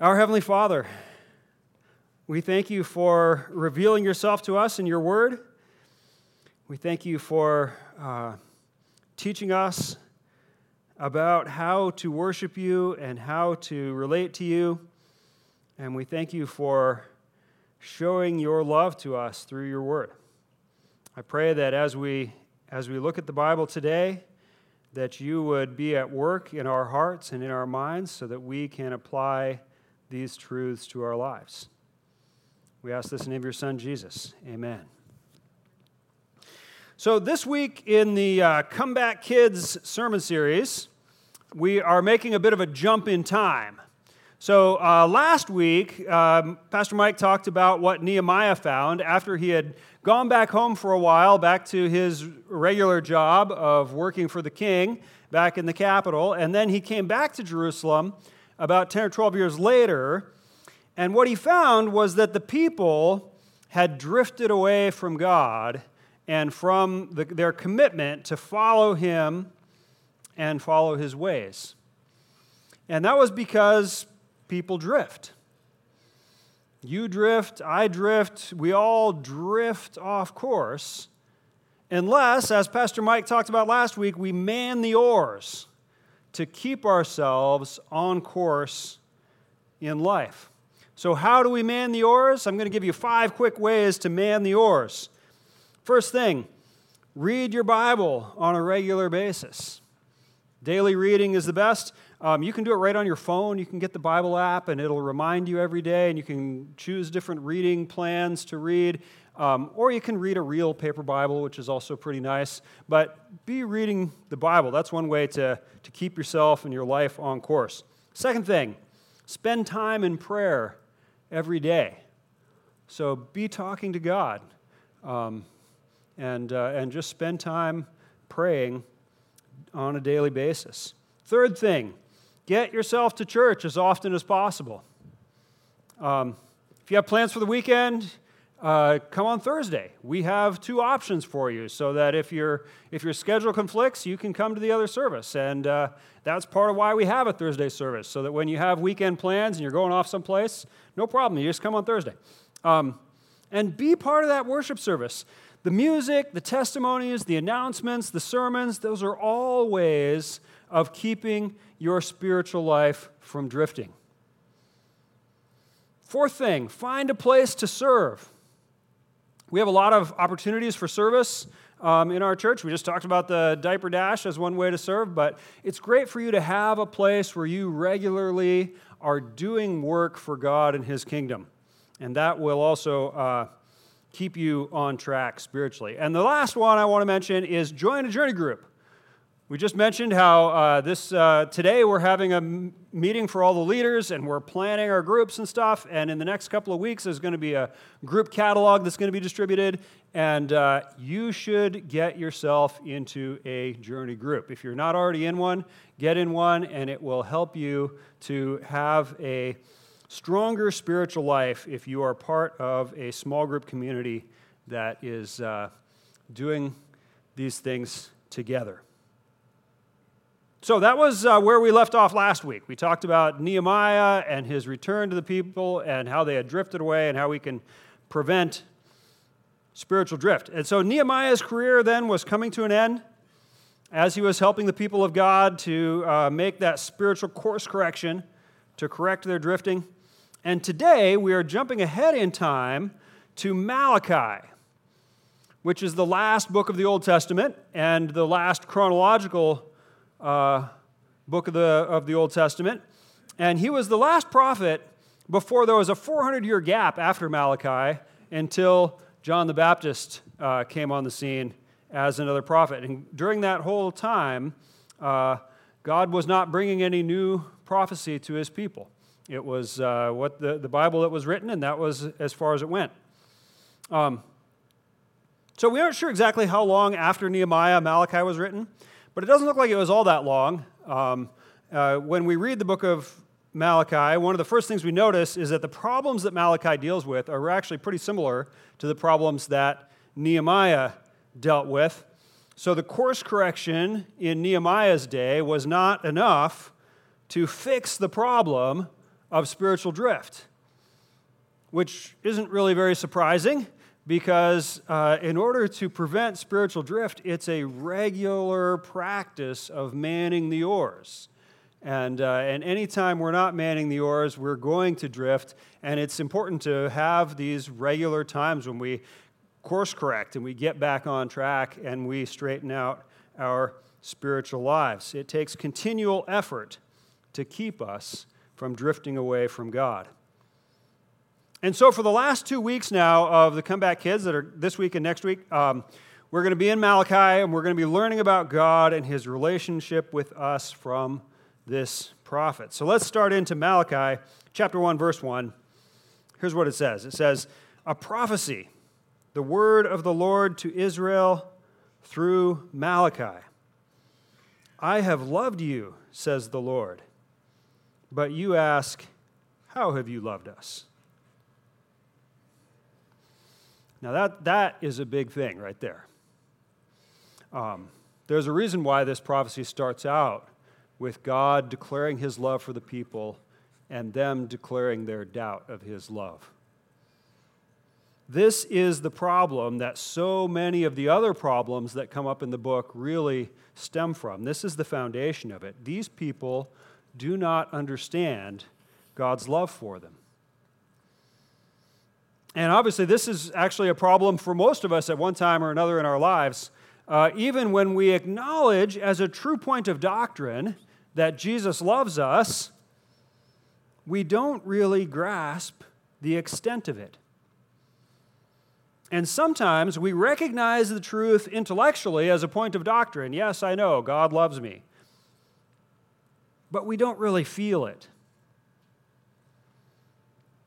Our Heavenly Father, we thank you for revealing yourself to us in your word. We thank you for teaching us about how to worship you and how to relate to you. And we thank you for showing your love to us through your word. I pray that as we look at the Bible today, that you would be at work in our hearts and in our minds so that we can apply these truths to our lives. We ask this in the name of your Son, Jesus. Amen. So this week in the Comeback Kids sermon series, we are making a bit of a jump in time. So last week, Pastor Mike talked about what Nehemiah found after he had gone back home for a while, back to his regular job of working for the king back in the capital, and then he came back to Jerusalem about 10 or 12 years later, and what he found was that the people had drifted away from God and from their commitment to follow him and follow his ways. And that was because people drift. You drift, I drift, we all drift off course, unless, as Pastor Mike talked about last week, we man the oars to keep ourselves on course in life. So how do we man the oars? I'm going to give you 5 quick ways to man the oars. First thing, read your Bible on a regular basis. Daily reading is the best. You can do it right on your phone. You can get the Bible app, and it'll remind you every day, and you can choose different reading plans to read, or you can read a real paper Bible, which is also pretty nice, but be reading the Bible. That's one way to keep yourself and your life on course. Second thing, spend time in prayer every day. So be talking to God. And just spend time praying on a daily basis. Third thing, get yourself to church as often as possible. If you have plans for the weekend, come on Thursday. We have 2 options for you, so that if your schedule conflicts, you can come to the other service. And that's part of why we have a Thursday service, so that when you have weekend plans and you're going off someplace, no problem. You just come on Thursday. And be part of that worship service. The music, the testimonies, the announcements, the sermons, those are all ways of keeping your spiritual life from drifting. Fourth thing, find a place to serve. We have a lot of opportunities for service in our church. We just talked about the diaper dash as one way to serve, but it's great for you to have a place where you regularly are doing work for God and His kingdom. And that will also keep you on track spiritually. And the last one I want to mention is join a journey group. We just mentioned how today we're having a meeting for all the leaders, and we're planning our groups and stuff, and in the next couple of weeks there's going to be a group catalog that's going to be distributed, and you should get yourself into a journey group. If you're not already in one, get in one, and it will help you to have a stronger spiritual life if you are part of a small group community that is doing these things together. So that was where we left off last week. We talked about Nehemiah and his return to the people and how they had drifted away and how we can prevent spiritual drift. And so Nehemiah's career then was coming to an end as he was helping the people of God to make that spiritual course correction to correct their drifting. And today we are jumping ahead in time to Malachi, which is the last book of the Old Testament and the last chronological book of the Old Testament. And he was the last prophet before there was a 400-year gap after Malachi until John the Baptist came on the scene as another prophet. And during that whole time, God was not bringing any new prophecy to his people. It was what the Bible that was written, and that was as far as it went. So we aren't sure exactly how long after Nehemiah Malachi was written, but it doesn't look like it was all that long. When we read the book of Malachi, one of the first things we notice is that the problems that Malachi deals with are actually pretty similar to the problems that Nehemiah dealt with. So the course correction in Nehemiah's day was not enough to fix the problem of spiritual drift, which isn't really very surprising because in order to prevent spiritual drift, it's a regular practice of manning the oars. And anytime we're not manning the oars, we're going to drift, and it's important to have these regular times when we course correct and we get back on track and we straighten out our spiritual lives. It takes continual effort to keep us from drifting away from God. And so for the last 2 weeks now of the Comeback Kids that are this week and next week, we're going to be in Malachi, and we're going to be learning about God and his relationship with us from this prophet. So let's start into Malachi chapter 1, verse 1. Here's what it says. It says, "A prophecy, the word of the Lord to Israel through Malachi. I have loved you, says the Lord. But you ask, how have you loved us?" Now that is a big thing right there. There's a reason why this prophecy starts out with God declaring his love for the people and them declaring their doubt of his love. This is the problem that so many of the other problems that come up in the book really stem from. This is the foundation of it. These people do not understand God's love for them. And obviously, this is actually a problem for most of us at one time or another in our lives. Even when we acknowledge as a true point of doctrine that Jesus loves us, we don't really grasp the extent of it. And sometimes we recognize the truth intellectually as a point of doctrine. Yes, I know, God loves me. But we don't really feel it.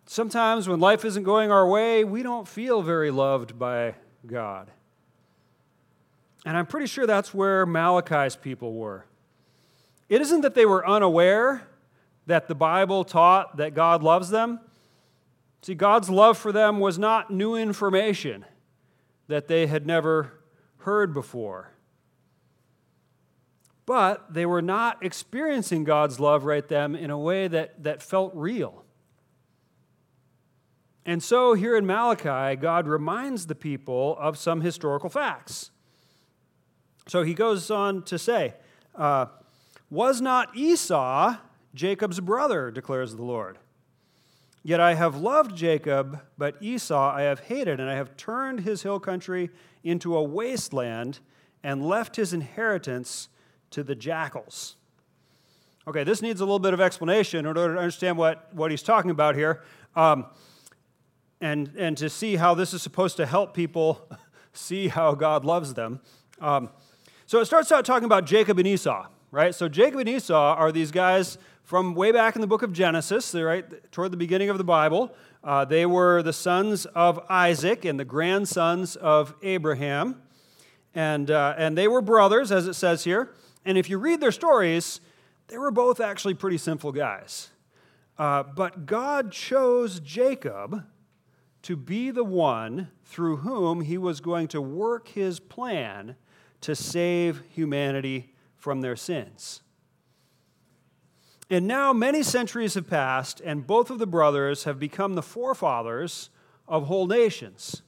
Sometimes when life isn't going our way, we don't feel very loved by God. And I'm pretty sure that's where Malachi's people were. It isn't that they were unaware that the Bible taught that God loves them. See, God's love for them was not new information that they had never heard before. But they were not experiencing God's love right then in a way that felt real. And so here in Malachi, God reminds the people of some historical facts. So he goes on to say, "Was not Esau Jacob's brother, declares the Lord? Yet I have loved Jacob, but Esau I have hated, and I have turned his hill country into a wasteland and left his inheritance to the jackals." Okay, this needs a little bit of explanation in order to understand what he's talking about here, and to see how this is supposed to help people see how God loves them. So it starts out talking about Jacob and Esau, right? So Jacob and Esau are these guys from way back in the book of Genesis, right, toward the beginning of the Bible. They were the sons of Isaac and the grandsons of Abraham, and they were brothers, as it says here. And if you read their stories, they were both actually pretty sinful guys. But God chose Jacob to be the one through whom he was going to work his plan to save humanity from their sins. And now many centuries have passed, and both of the brothers have become the forefathers of whole nations.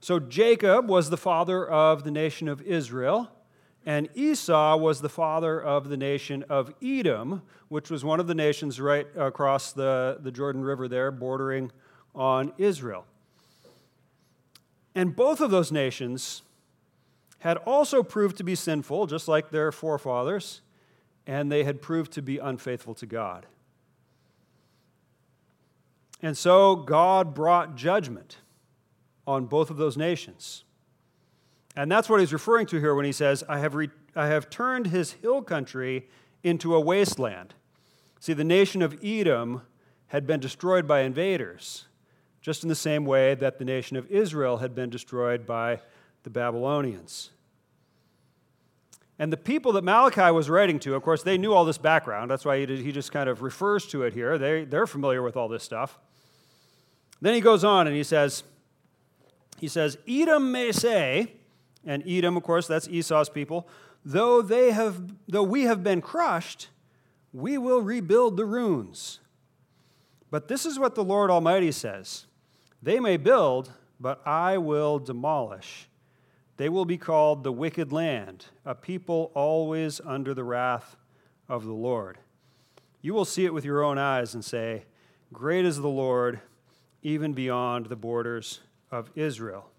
So Jacob was the father of the nation of Israel, and Esau was the father of the nation of Edom, which was one of the nations right across the Jordan River there, bordering on Israel. And both of those nations had also proved to be sinful, just like their forefathers, and they had proved to be unfaithful to God. And so God brought judgment on both of those nations. And that's what he's referring to here when he says, I have turned his hill country into a wasteland. See, the nation of Edom had been destroyed by invaders, just in the same way that the nation of Israel had been destroyed by the Babylonians. And the people that Malachi was writing to, of course, they knew all this background. That's why he just kind of refers to it here. They're familiar with all this stuff. Then he goes on and he says, "Edom may say," and Edom, of course, that's Esau's people, though we have been crushed, we will rebuild the ruins. But this is what the Lord Almighty says. They may build, but I will demolish. They will be called the wicked land, a people always under the wrath of the Lord. You will see it with your own eyes and say, great is the Lord, even beyond the borders of Israel.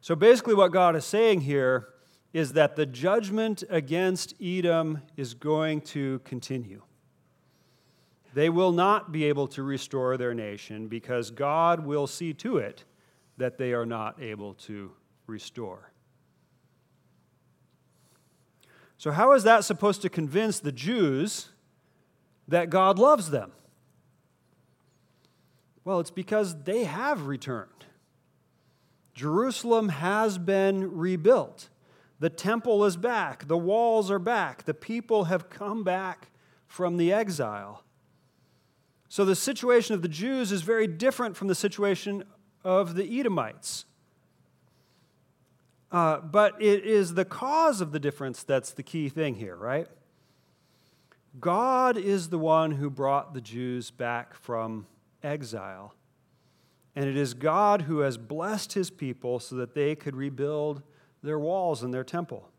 So basically what God is saying here is that the judgment against Edom is going to continue. They will not be able to restore their nation because God will see to it that they are not able to restore. So how is that supposed to convince the Jews that God loves them? Well, it's because they have returned. Jerusalem has been rebuilt. The temple is back. The walls are back. The people have come back from the exile. So the situation of the Jews is very different from the situation of the Edomites. But it is the cause of the difference that's the key thing here, right? God is the one who brought the Jews back from exile. And it is God who has blessed his people so that they could rebuild their walls and their temple.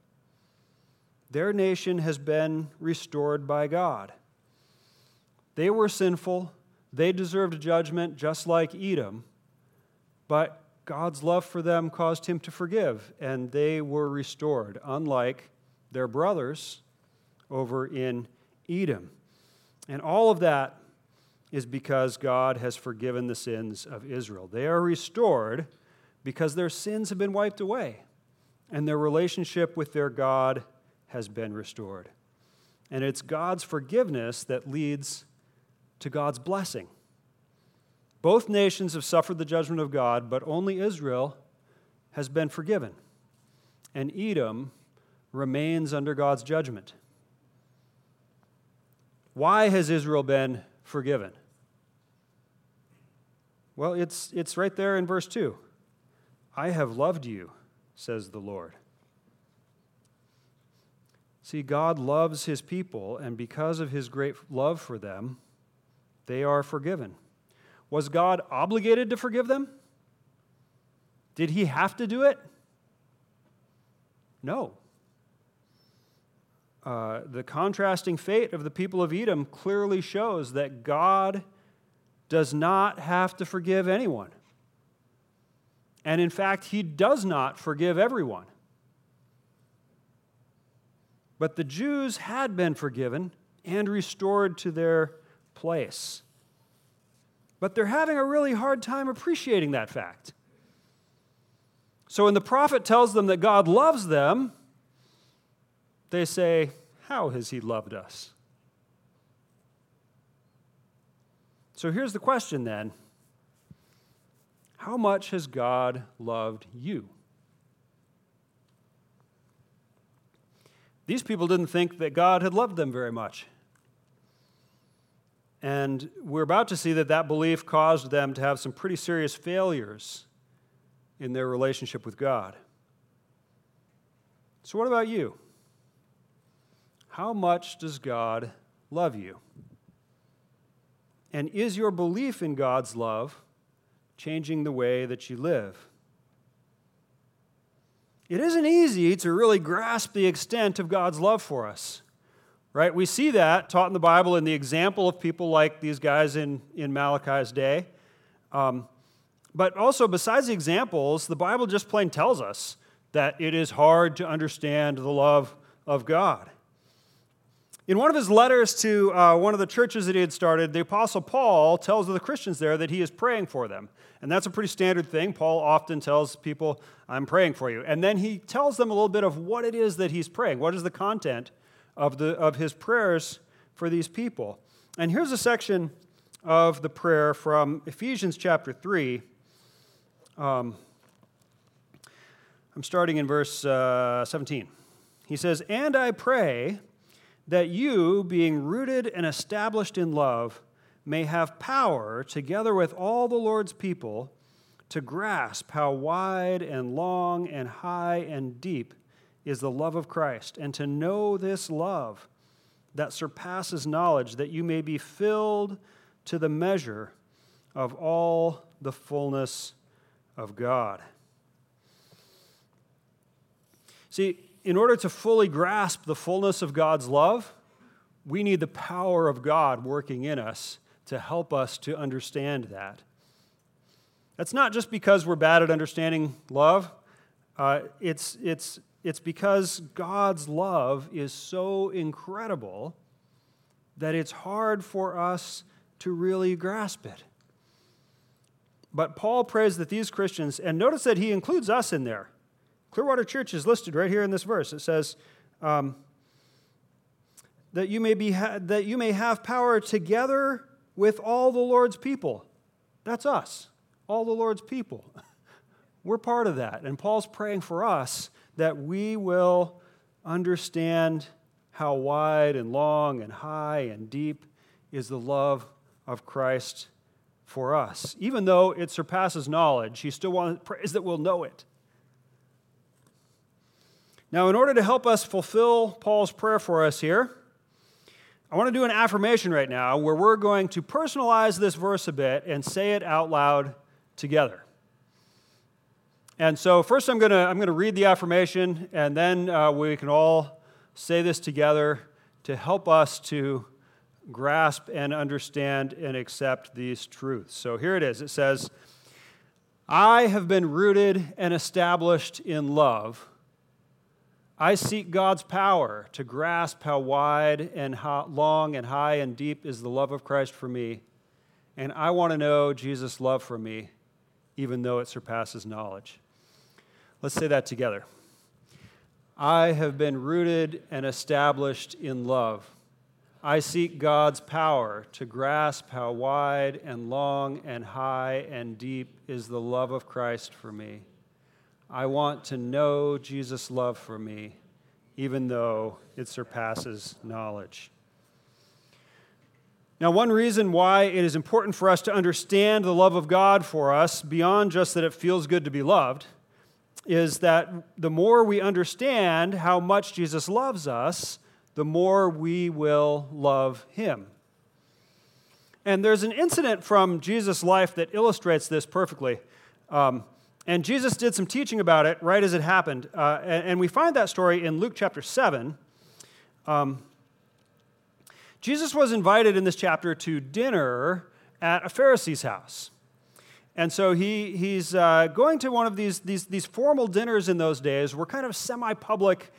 Their nation has been restored by God. They were sinful. They deserved judgment just like Edom. But God's love for them caused him to forgive, and they were restored, unlike their brothers over in Edom. And all of that is because God has forgiven the sins of Israel. They are restored because their sins have been wiped away, and their relationship with their God has been restored. And it's God's forgiveness that leads to God's blessing. Both nations have suffered the judgment of God, but only Israel has been forgiven. And Edom remains under God's judgment. Why has Israel been forgiven? Well, it's right there in verse 2. I have loved you, says the Lord. See, God loves his people, and because of his great love for them, they are forgiven. Was God obligated to forgive them? Did he have to do it? No. The contrasting fate of the people of Edom clearly shows that God does not have to forgive anyone. And in fact, he does not forgive everyone. But the Jews had been forgiven and restored to their place. But they're having a really hard time appreciating that fact. So when the prophet tells them that God loves them, they say, how has he loved us? So here's the question then. How much has God loved you? These people didn't think that God had loved them very much. And we're about to see that belief caused them to have some pretty serious failures in their relationship with God. So what about you? How much does God love you? And is your belief in God's love changing the way that you live? It isn't easy to really grasp the extent of God's love for us. Right? We see that taught in the Bible in the example of people like these guys in Malachi's day. But also, besides the examples, the Bible just plain tells us that it is hard to understand the love of God. In one of his letters to one of the churches that he had started, the Apostle Paul tells the Christians there that he is praying for them. And that's a pretty standard thing. Paul often tells people, I'm praying for you. And then he tells them a little bit of what it is that he's praying. What is the content of his prayers for these people. And here's a section of the prayer from Ephesians chapter 3. I'm starting in verse 17. He says, and I pray that you, being rooted and established in love, may have power, together with all the Lord's people, to grasp how wide and long and high and deep is the love of Christ, and to know this love that surpasses knowledge, that you may be filled to the measure of all the fullness of God. See, in order to fully grasp the fullness of God's love, we need the power of God working in us to help us to understand that. That's not just because we're bad at understanding love. It's because God's love is so incredible that it's hard for us to really grasp it. But Paul prays that these Christians, and notice that he includes us in there. Clearwater Church is listed right here in this verse. It says that you may have power together with all the Lord's people. That's us, all the Lord's people. We're part of that, and Paul's praying for us that we will understand how wide and long and high and deep is the love of Christ for us. Even though it surpasses knowledge, he still prays that we'll know it. Now, in order to help us fulfill Paul's prayer for us here, I want to do an affirmation right now where we're going to personalize this verse a bit and say it out loud together. And so first I'm going to read the affirmation, and then we can all say this together to help us to grasp and understand and accept these truths. So here it is. It says, I have been rooted and established in love. I seek God's power to grasp how wide and how long and high and deep is the love of Christ for me, and I want to know Jesus' love for me, even though it surpasses knowledge. Let's say that together. I have been rooted and established in love. I seek God's power to grasp how wide and long and high and deep is the love of Christ for me. I want to know Jesus' love for me, even though it surpasses knowledge. Now, one reason why it is important for us to understand the love of God for us, beyond just that it feels good to be loved, is that the more we understand how much Jesus loves us, the more we will love him. And there's an incident from Jesus' life that illustrates this perfectly. And Jesus did some teaching about it right as it happened. And we find that story in Luke chapter 7. Jesus was invited in this chapter to dinner at a Pharisee's house. And so he's going to one of these formal dinners in those days were kind of semi-public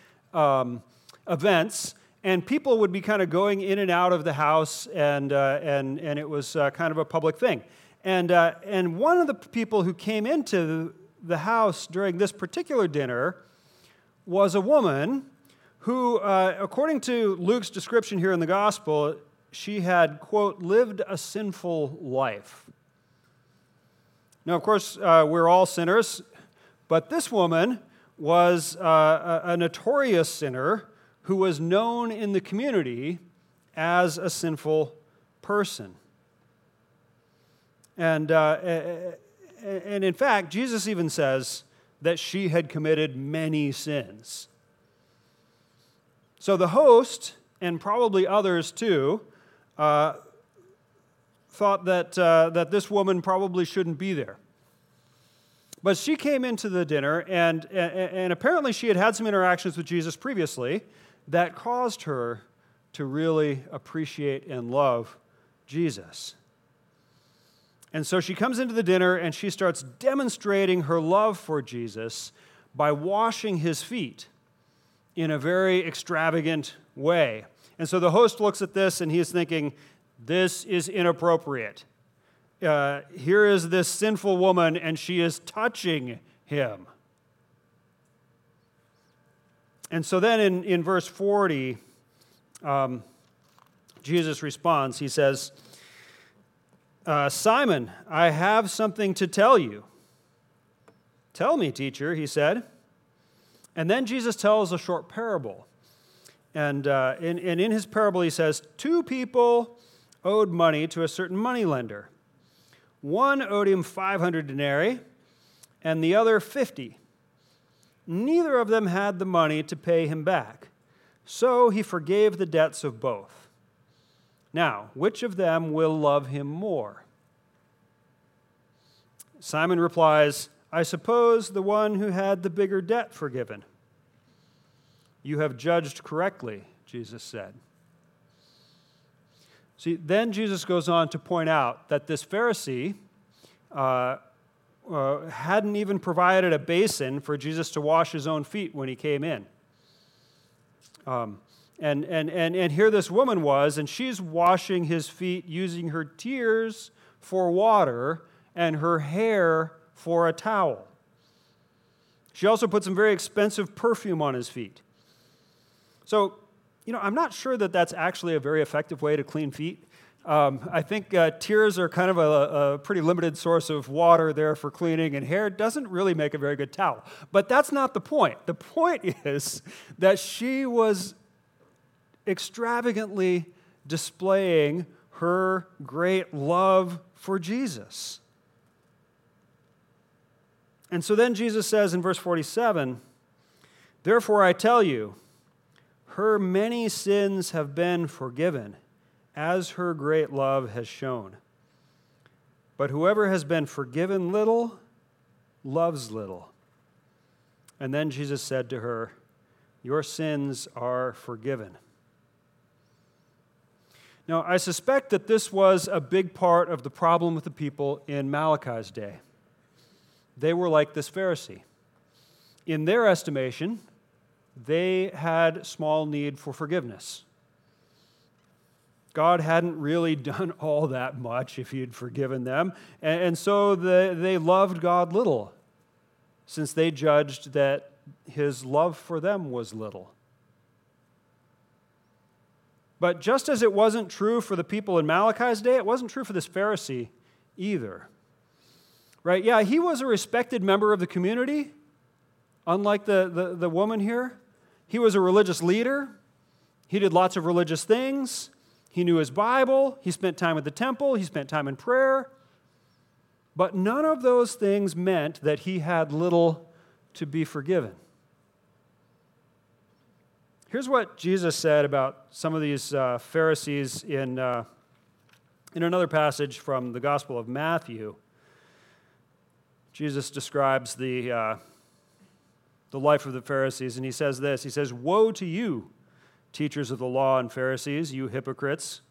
events, and people would be kind of going in and out of the house, and it was kind of a public thing. And one of the people who came into the house during this particular dinner was a woman who, according to Luke's description here in the Gospel, she had, quote, lived a sinful life. Now, of course, we're all sinners, but this woman was a notorious sinner who was known in the community as a sinful person. And in fact, Jesus even says that she had committed many sins. So the host, and probably others too, thought that this woman probably shouldn't be there. But she came into the dinner, and apparently she had had some interactions with Jesus previously that caused her to really appreciate and love Jesus. And so she comes into the dinner, and she starts demonstrating her love for Jesus by washing his feet in a very extravagant way. And so the host looks at this, and he is thinking, this is inappropriate. Here is this sinful woman, and she is touching him. And so then in verse 40, Jesus responds. He says, Simon, I have something to tell you. Tell me, teacher, he said. And then Jesus tells a short parable. And in his parable, he says, 2 people owed money to a certain moneylender. One owed him 500 denarii and the other 50. Neither of them had the money to pay him back. So he forgave the debts of both. Now, which of them will love him more? Simon replies, I suppose the one who had the bigger debt forgiven. You have judged correctly, Jesus said. See, then Jesus goes on to point out that this Pharisee hadn't even provided a basin for Jesus to wash his own feet when he came in. And here this woman was, and she's washing his feet using her tears for water and her hair for a towel. She also put some very expensive perfume on his feet. So, you know, I'm not sure that that's actually a very effective way to clean feet. I think tears are kind of a pretty limited source of water there for cleaning, and hair doesn't really make a very good towel. But that's not the point. The point is that she was extravagantly displaying her great love for Jesus. And so then Jesus says in verse 47, therefore I tell you, her many sins have been forgiven, as her great love has shown. But whoever has been forgiven little, loves little. And then Jesus said to her, your sins are forgiven. Now, I suspect that this was a big part of the problem with the people in Malachi's day. They were like this Pharisee. In their estimation, they had small need for forgiveness. God hadn't really done all that much if he'd forgiven them, and so they loved God little, since they judged that his love for them was little. But just as it wasn't true for the people in Malachi's day, it wasn't true for this Pharisee either. Right? Yeah, he was a respected member of the community, unlike the woman here. He was a religious leader. He did lots of religious things. He knew his Bible, he spent time at the temple, he spent time in prayer, but none of those things meant that he had little to be forgiven. Here's what Jesus said about some of these Pharisees in another passage from the Gospel of Matthew. Jesus describes the life of the Pharisees, and he says this, he says, woe to you, teachers of the law and Pharisees, you hypocrites,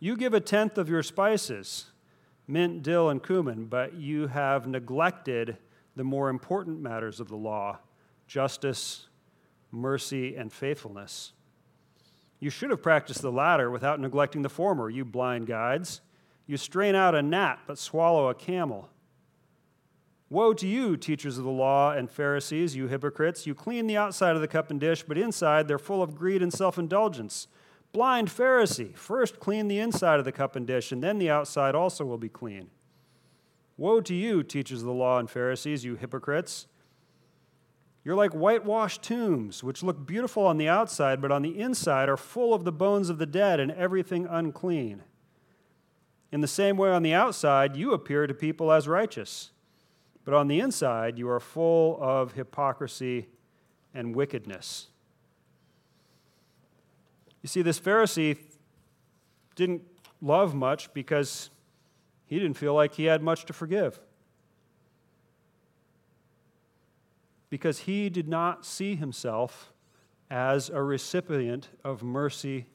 you give a tenth of your spices, mint, dill, and cumin, but you have neglected the more important matters of the law, justice, mercy, and faithfulness. You should have practiced the latter without neglecting the former, you blind guides. You strain out a gnat but swallow a camel. Woe to you, teachers of the law and Pharisees, you hypocrites! You clean the outside of the cup and dish, but inside they're full of greed and self-indulgence. Blind Pharisee, first clean the inside of the cup and dish, and then the outside also will be clean. Woe to you, teachers of the law and Pharisees, you hypocrites! You're like whitewashed tombs, which look beautiful on the outside, but on the inside are full of the bones of the dead and everything unclean. In the same way, on the outside, you appear to people as righteous. But on the inside, you are full of hypocrisy and wickedness. You see, this Pharisee didn't love much because he didn't feel like he had much to forgive. Because he did not see himself as a recipient of mercy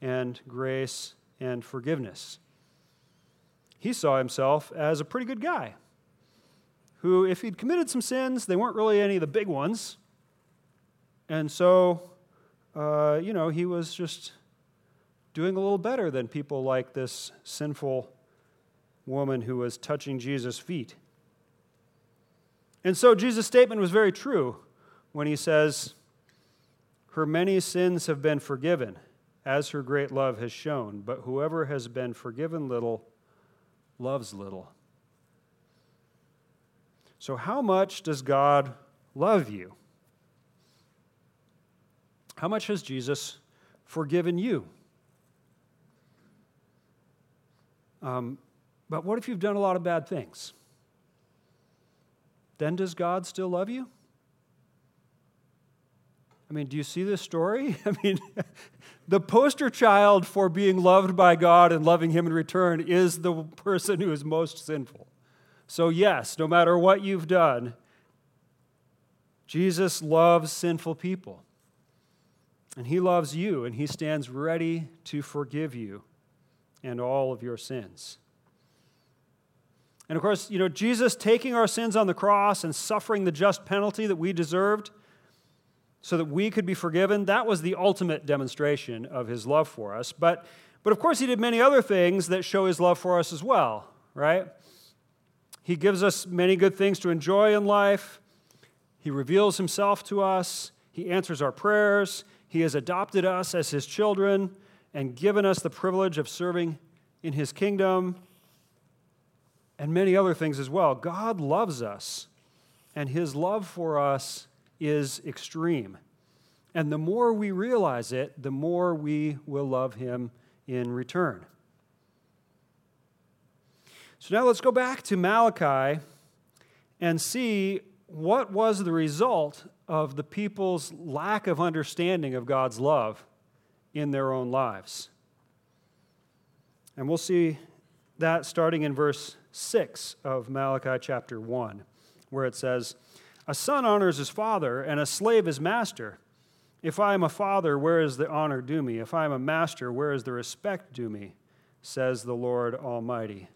and grace and forgiveness. He saw himself as a pretty good guy, who, if he'd committed some sins, they weren't really any of the big ones. And so, he was just doing a little better than people like this sinful woman who was touching Jesus' feet. And so Jesus' statement was very true when he says, her many sins have been forgiven, as her great love has shown, but whoever has been forgiven little, loves little. So how much does God love you? How much has Jesus forgiven you? But what if you've done a lot of bad things? Then does God still love you? I mean, do you see this story? I mean, the poster child for being loved by God and loving him in return is the person who is most sinful. So yes, no matter what you've done, Jesus loves sinful people. And he loves you, and he stands ready to forgive you and all of your sins. And of course, you know, Jesus taking our sins on the cross and suffering the just penalty that we deserved so that we could be forgiven, that was the ultimate demonstration of his love for us. But of course, he did many other things that show his love for us as well, right? He gives us many good things to enjoy in life. He reveals himself to us. He answers our prayers. He has adopted us as his children and given us the privilege of serving in his kingdom and many other things as well. God loves us, and his love for us is extreme. And the more we realize it, the more we will love him in return. So now let's go back to Malachi and see what was the result of the people's lack of understanding of God's love in their own lives. And we'll see that starting in verse 6 of Malachi chapter 1, where it says, "A son honors his father, and a slave his master. If I am a father, where is the honor due me? If I am a master, where is the respect due me? Says the Lord Almighty.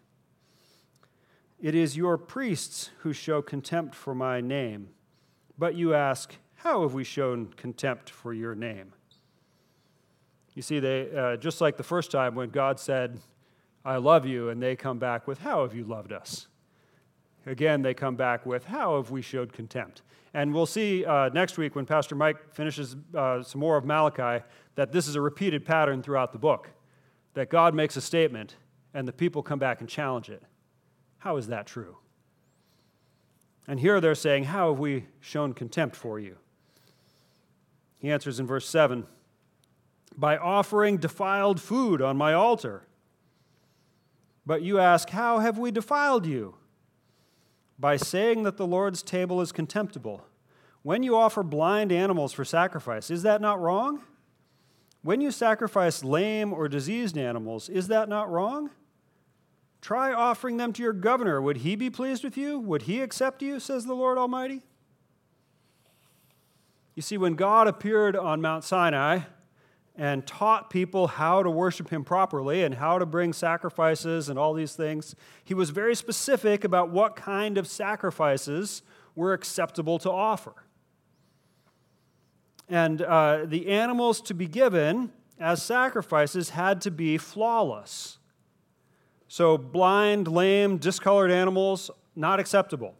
It is your priests who show contempt for my name. But you ask, how have we shown contempt for your name?" You see, they just like the first time when God said, "I love you," and they come back with, "How have you loved us?" Again, they come back with, "How have we showed contempt?" And we'll see next week when Pastor Mike finishes some more of Malachi that this is a repeated pattern throughout the book, that God makes a statement and the people come back and challenge it. How is that true? And here they're saying, "How have we shown contempt for you?" He answers in verse 7, "By offering defiled food on my altar." But you ask, "How have we defiled you?" By saying that the Lord's table is contemptible. When you offer blind animals for sacrifice, is that not wrong? When you sacrifice lame or diseased animals, is that not wrong? Try offering them to your governor. Would he be pleased with you? Would he accept you, says the Lord Almighty? You see, when God appeared on Mount Sinai and taught people how to worship him properly and how to bring sacrifices and all these things, he was very specific about what kind of sacrifices were acceptable to offer. And the animals to be given as sacrifices had to be flawless. So blind, lame, discolored animals, not acceptable.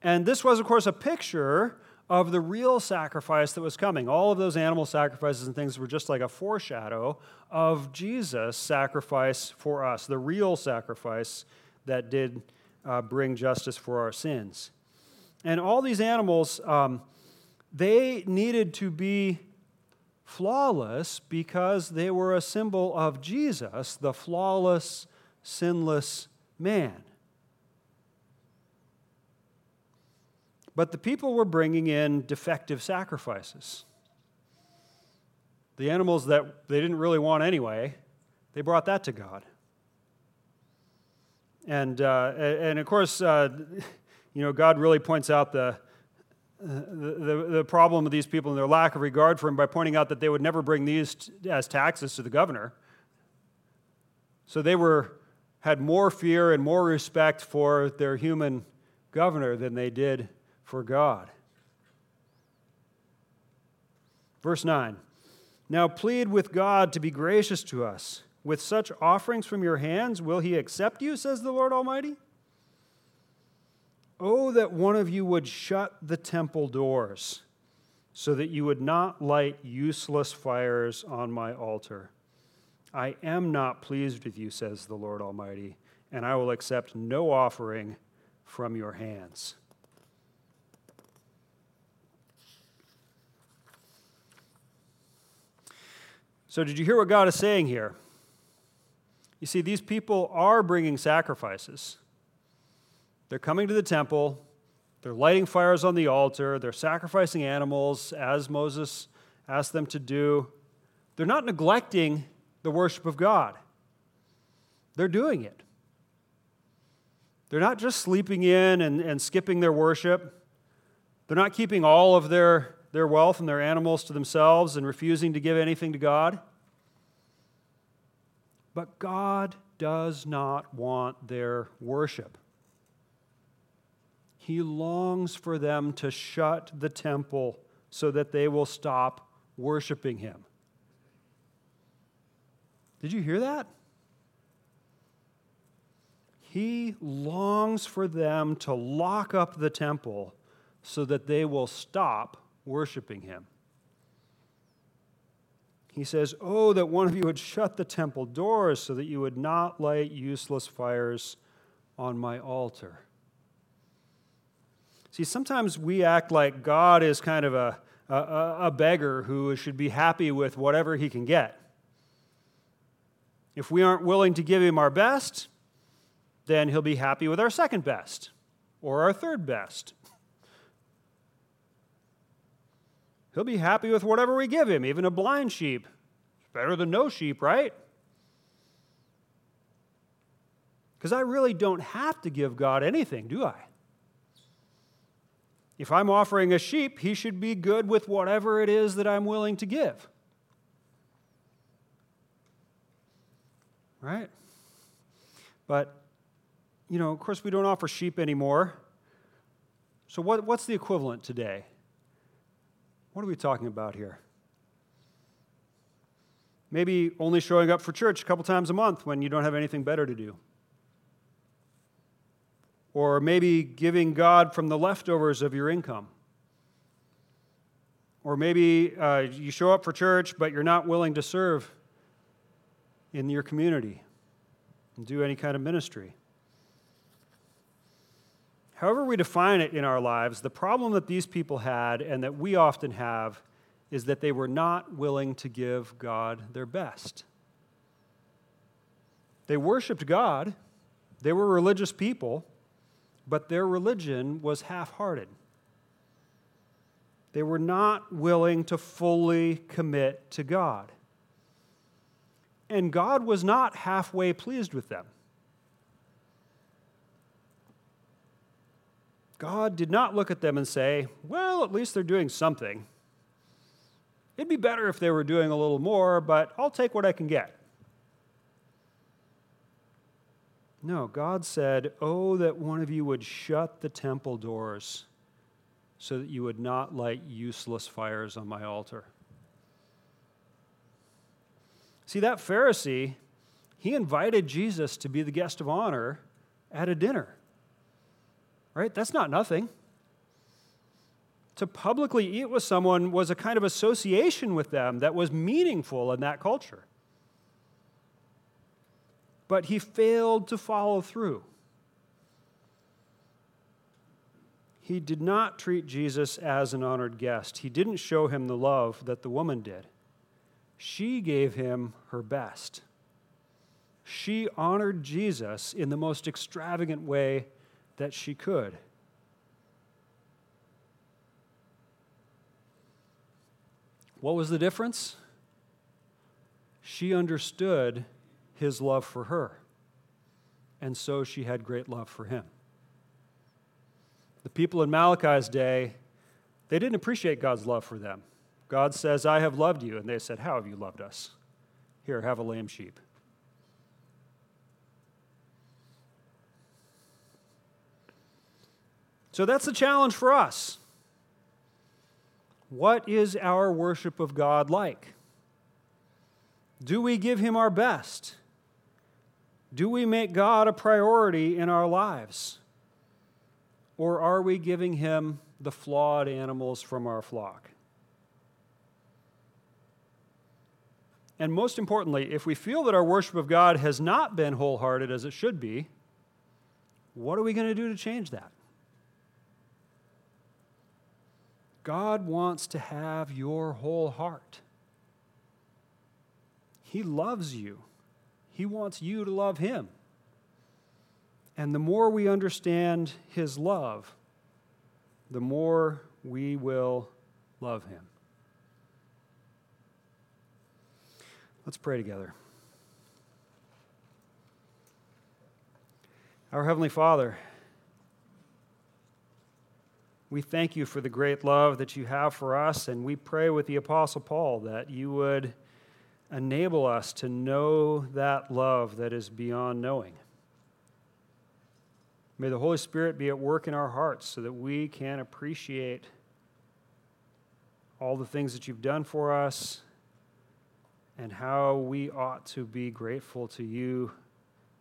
And this was, of course, a picture of the real sacrifice that was coming. All of those animal sacrifices and things were just like a foreshadow of Jesus' sacrifice for us, the real sacrifice that did bring justice for our sins. And all these animals, they needed to be flawless because they were a symbol of Jesus, the flawless, sinless man. But the people were bringing in defective sacrifices. The animals that they didn't really want anyway, they brought that to God. And of course, you know, God really points out the problem of these people and their lack of regard for him by pointing out that they would never bring these as taxes to the governor. So they had more fear and more respect for their human governor than they did for God. Verse 9, "Now plead with God to be gracious to us. With such offerings from your hands, will he accept you, says the Lord Almighty? Oh, that one of you would shut the temple doors, so that you would not light useless fires on my altar. I am not pleased with you, says the Lord Almighty, and I will accept no offering from your hands." So did you hear what God is saying here? You see, these people are bringing sacrifices. They're coming to the temple. They're lighting fires on the altar. They're sacrificing animals, as Moses asked them to do. They're not neglecting the worship of God. They're doing it. They're not just sleeping in and skipping their worship. They're not keeping all of their wealth and their animals to themselves and refusing to give anything to God. But God does not want their worship. He longs for them to shut the temple so that they will stop worshiping him. Did you hear that? He longs for them to lock up the temple so that they will stop worshiping him. He says, "Oh, that one of you would shut the temple doors so that you would not light useless fires on my altar." See, sometimes we act like God is kind of a beggar who should be happy with whatever he can get. If we aren't willing to give him our best, then he'll be happy with our second best or our third best. He'll be happy with whatever we give him, even a blind sheep. It's better than no sheep, right? Because I really don't have to give God anything, do I? If I'm offering a sheep, he should be good with whatever it is that I'm willing to give. Right? But, you know, of course, we don't offer sheep anymore. So what's the equivalent today? What are we talking about here? Maybe only showing up for church a couple times a month when you don't have anything better to do. Or maybe giving God from the leftovers of your income. Or maybe you show up for church, but you're not willing to serve in your community and do any kind of ministry. However we define it in our lives, the problem that these people had and that we often have is that they were not willing to give God their best. They worshiped God. They were religious people. But their religion was half-hearted. They were not willing to fully commit to God. And God was not halfway pleased with them. God did not look at them and say, well, at least they're doing something. It'd be better if they were doing a little more, but I'll take what I can get. No, God said, "Oh, that one of you would shut the temple doors so that you would not light useless fires on my altar." See, that Pharisee, he invited Jesus to be the guest of honor at a dinner. Right? That's not nothing. To publicly eat with someone was a kind of association with them that was meaningful in that culture. But he failed to follow through. He did not treat Jesus as an honored guest. He didn't show him the love that the woman did. She gave him her best. She honored Jesus in the most extravagant way that she could. What was the difference? She understood his love for her, and so she had great love for him. The people in Malachi's day, they didn't appreciate God's love for them. God says, "I have loved you," and they said, "How have you loved us? Here, have a lamb sheep." So that's the challenge for us. What is our worship of God like? Do we give him our best? Do we make God a priority in our lives? Or are we giving him the flawed animals from our flock? And most importantly, if we feel that our worship of God has not been wholehearted as it should be, what are we going to do to change that? God wants to have your whole heart. He loves you. He wants you to love him. And the more we understand his love, the more we will love him. Let's pray together. Our Heavenly Father, we thank you for the great love that you have for us, and we pray with the Apostle Paul that you would enable us to know that love that is beyond knowing. May the Holy Spirit be at work in our hearts so that we can appreciate all the things that you've done for us and how we ought to be grateful to you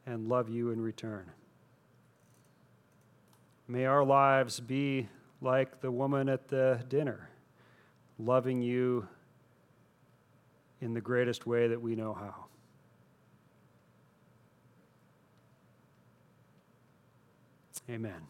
and love you in return. May our lives be like the woman at the dinner, loving you in the greatest way that we know how. Amen.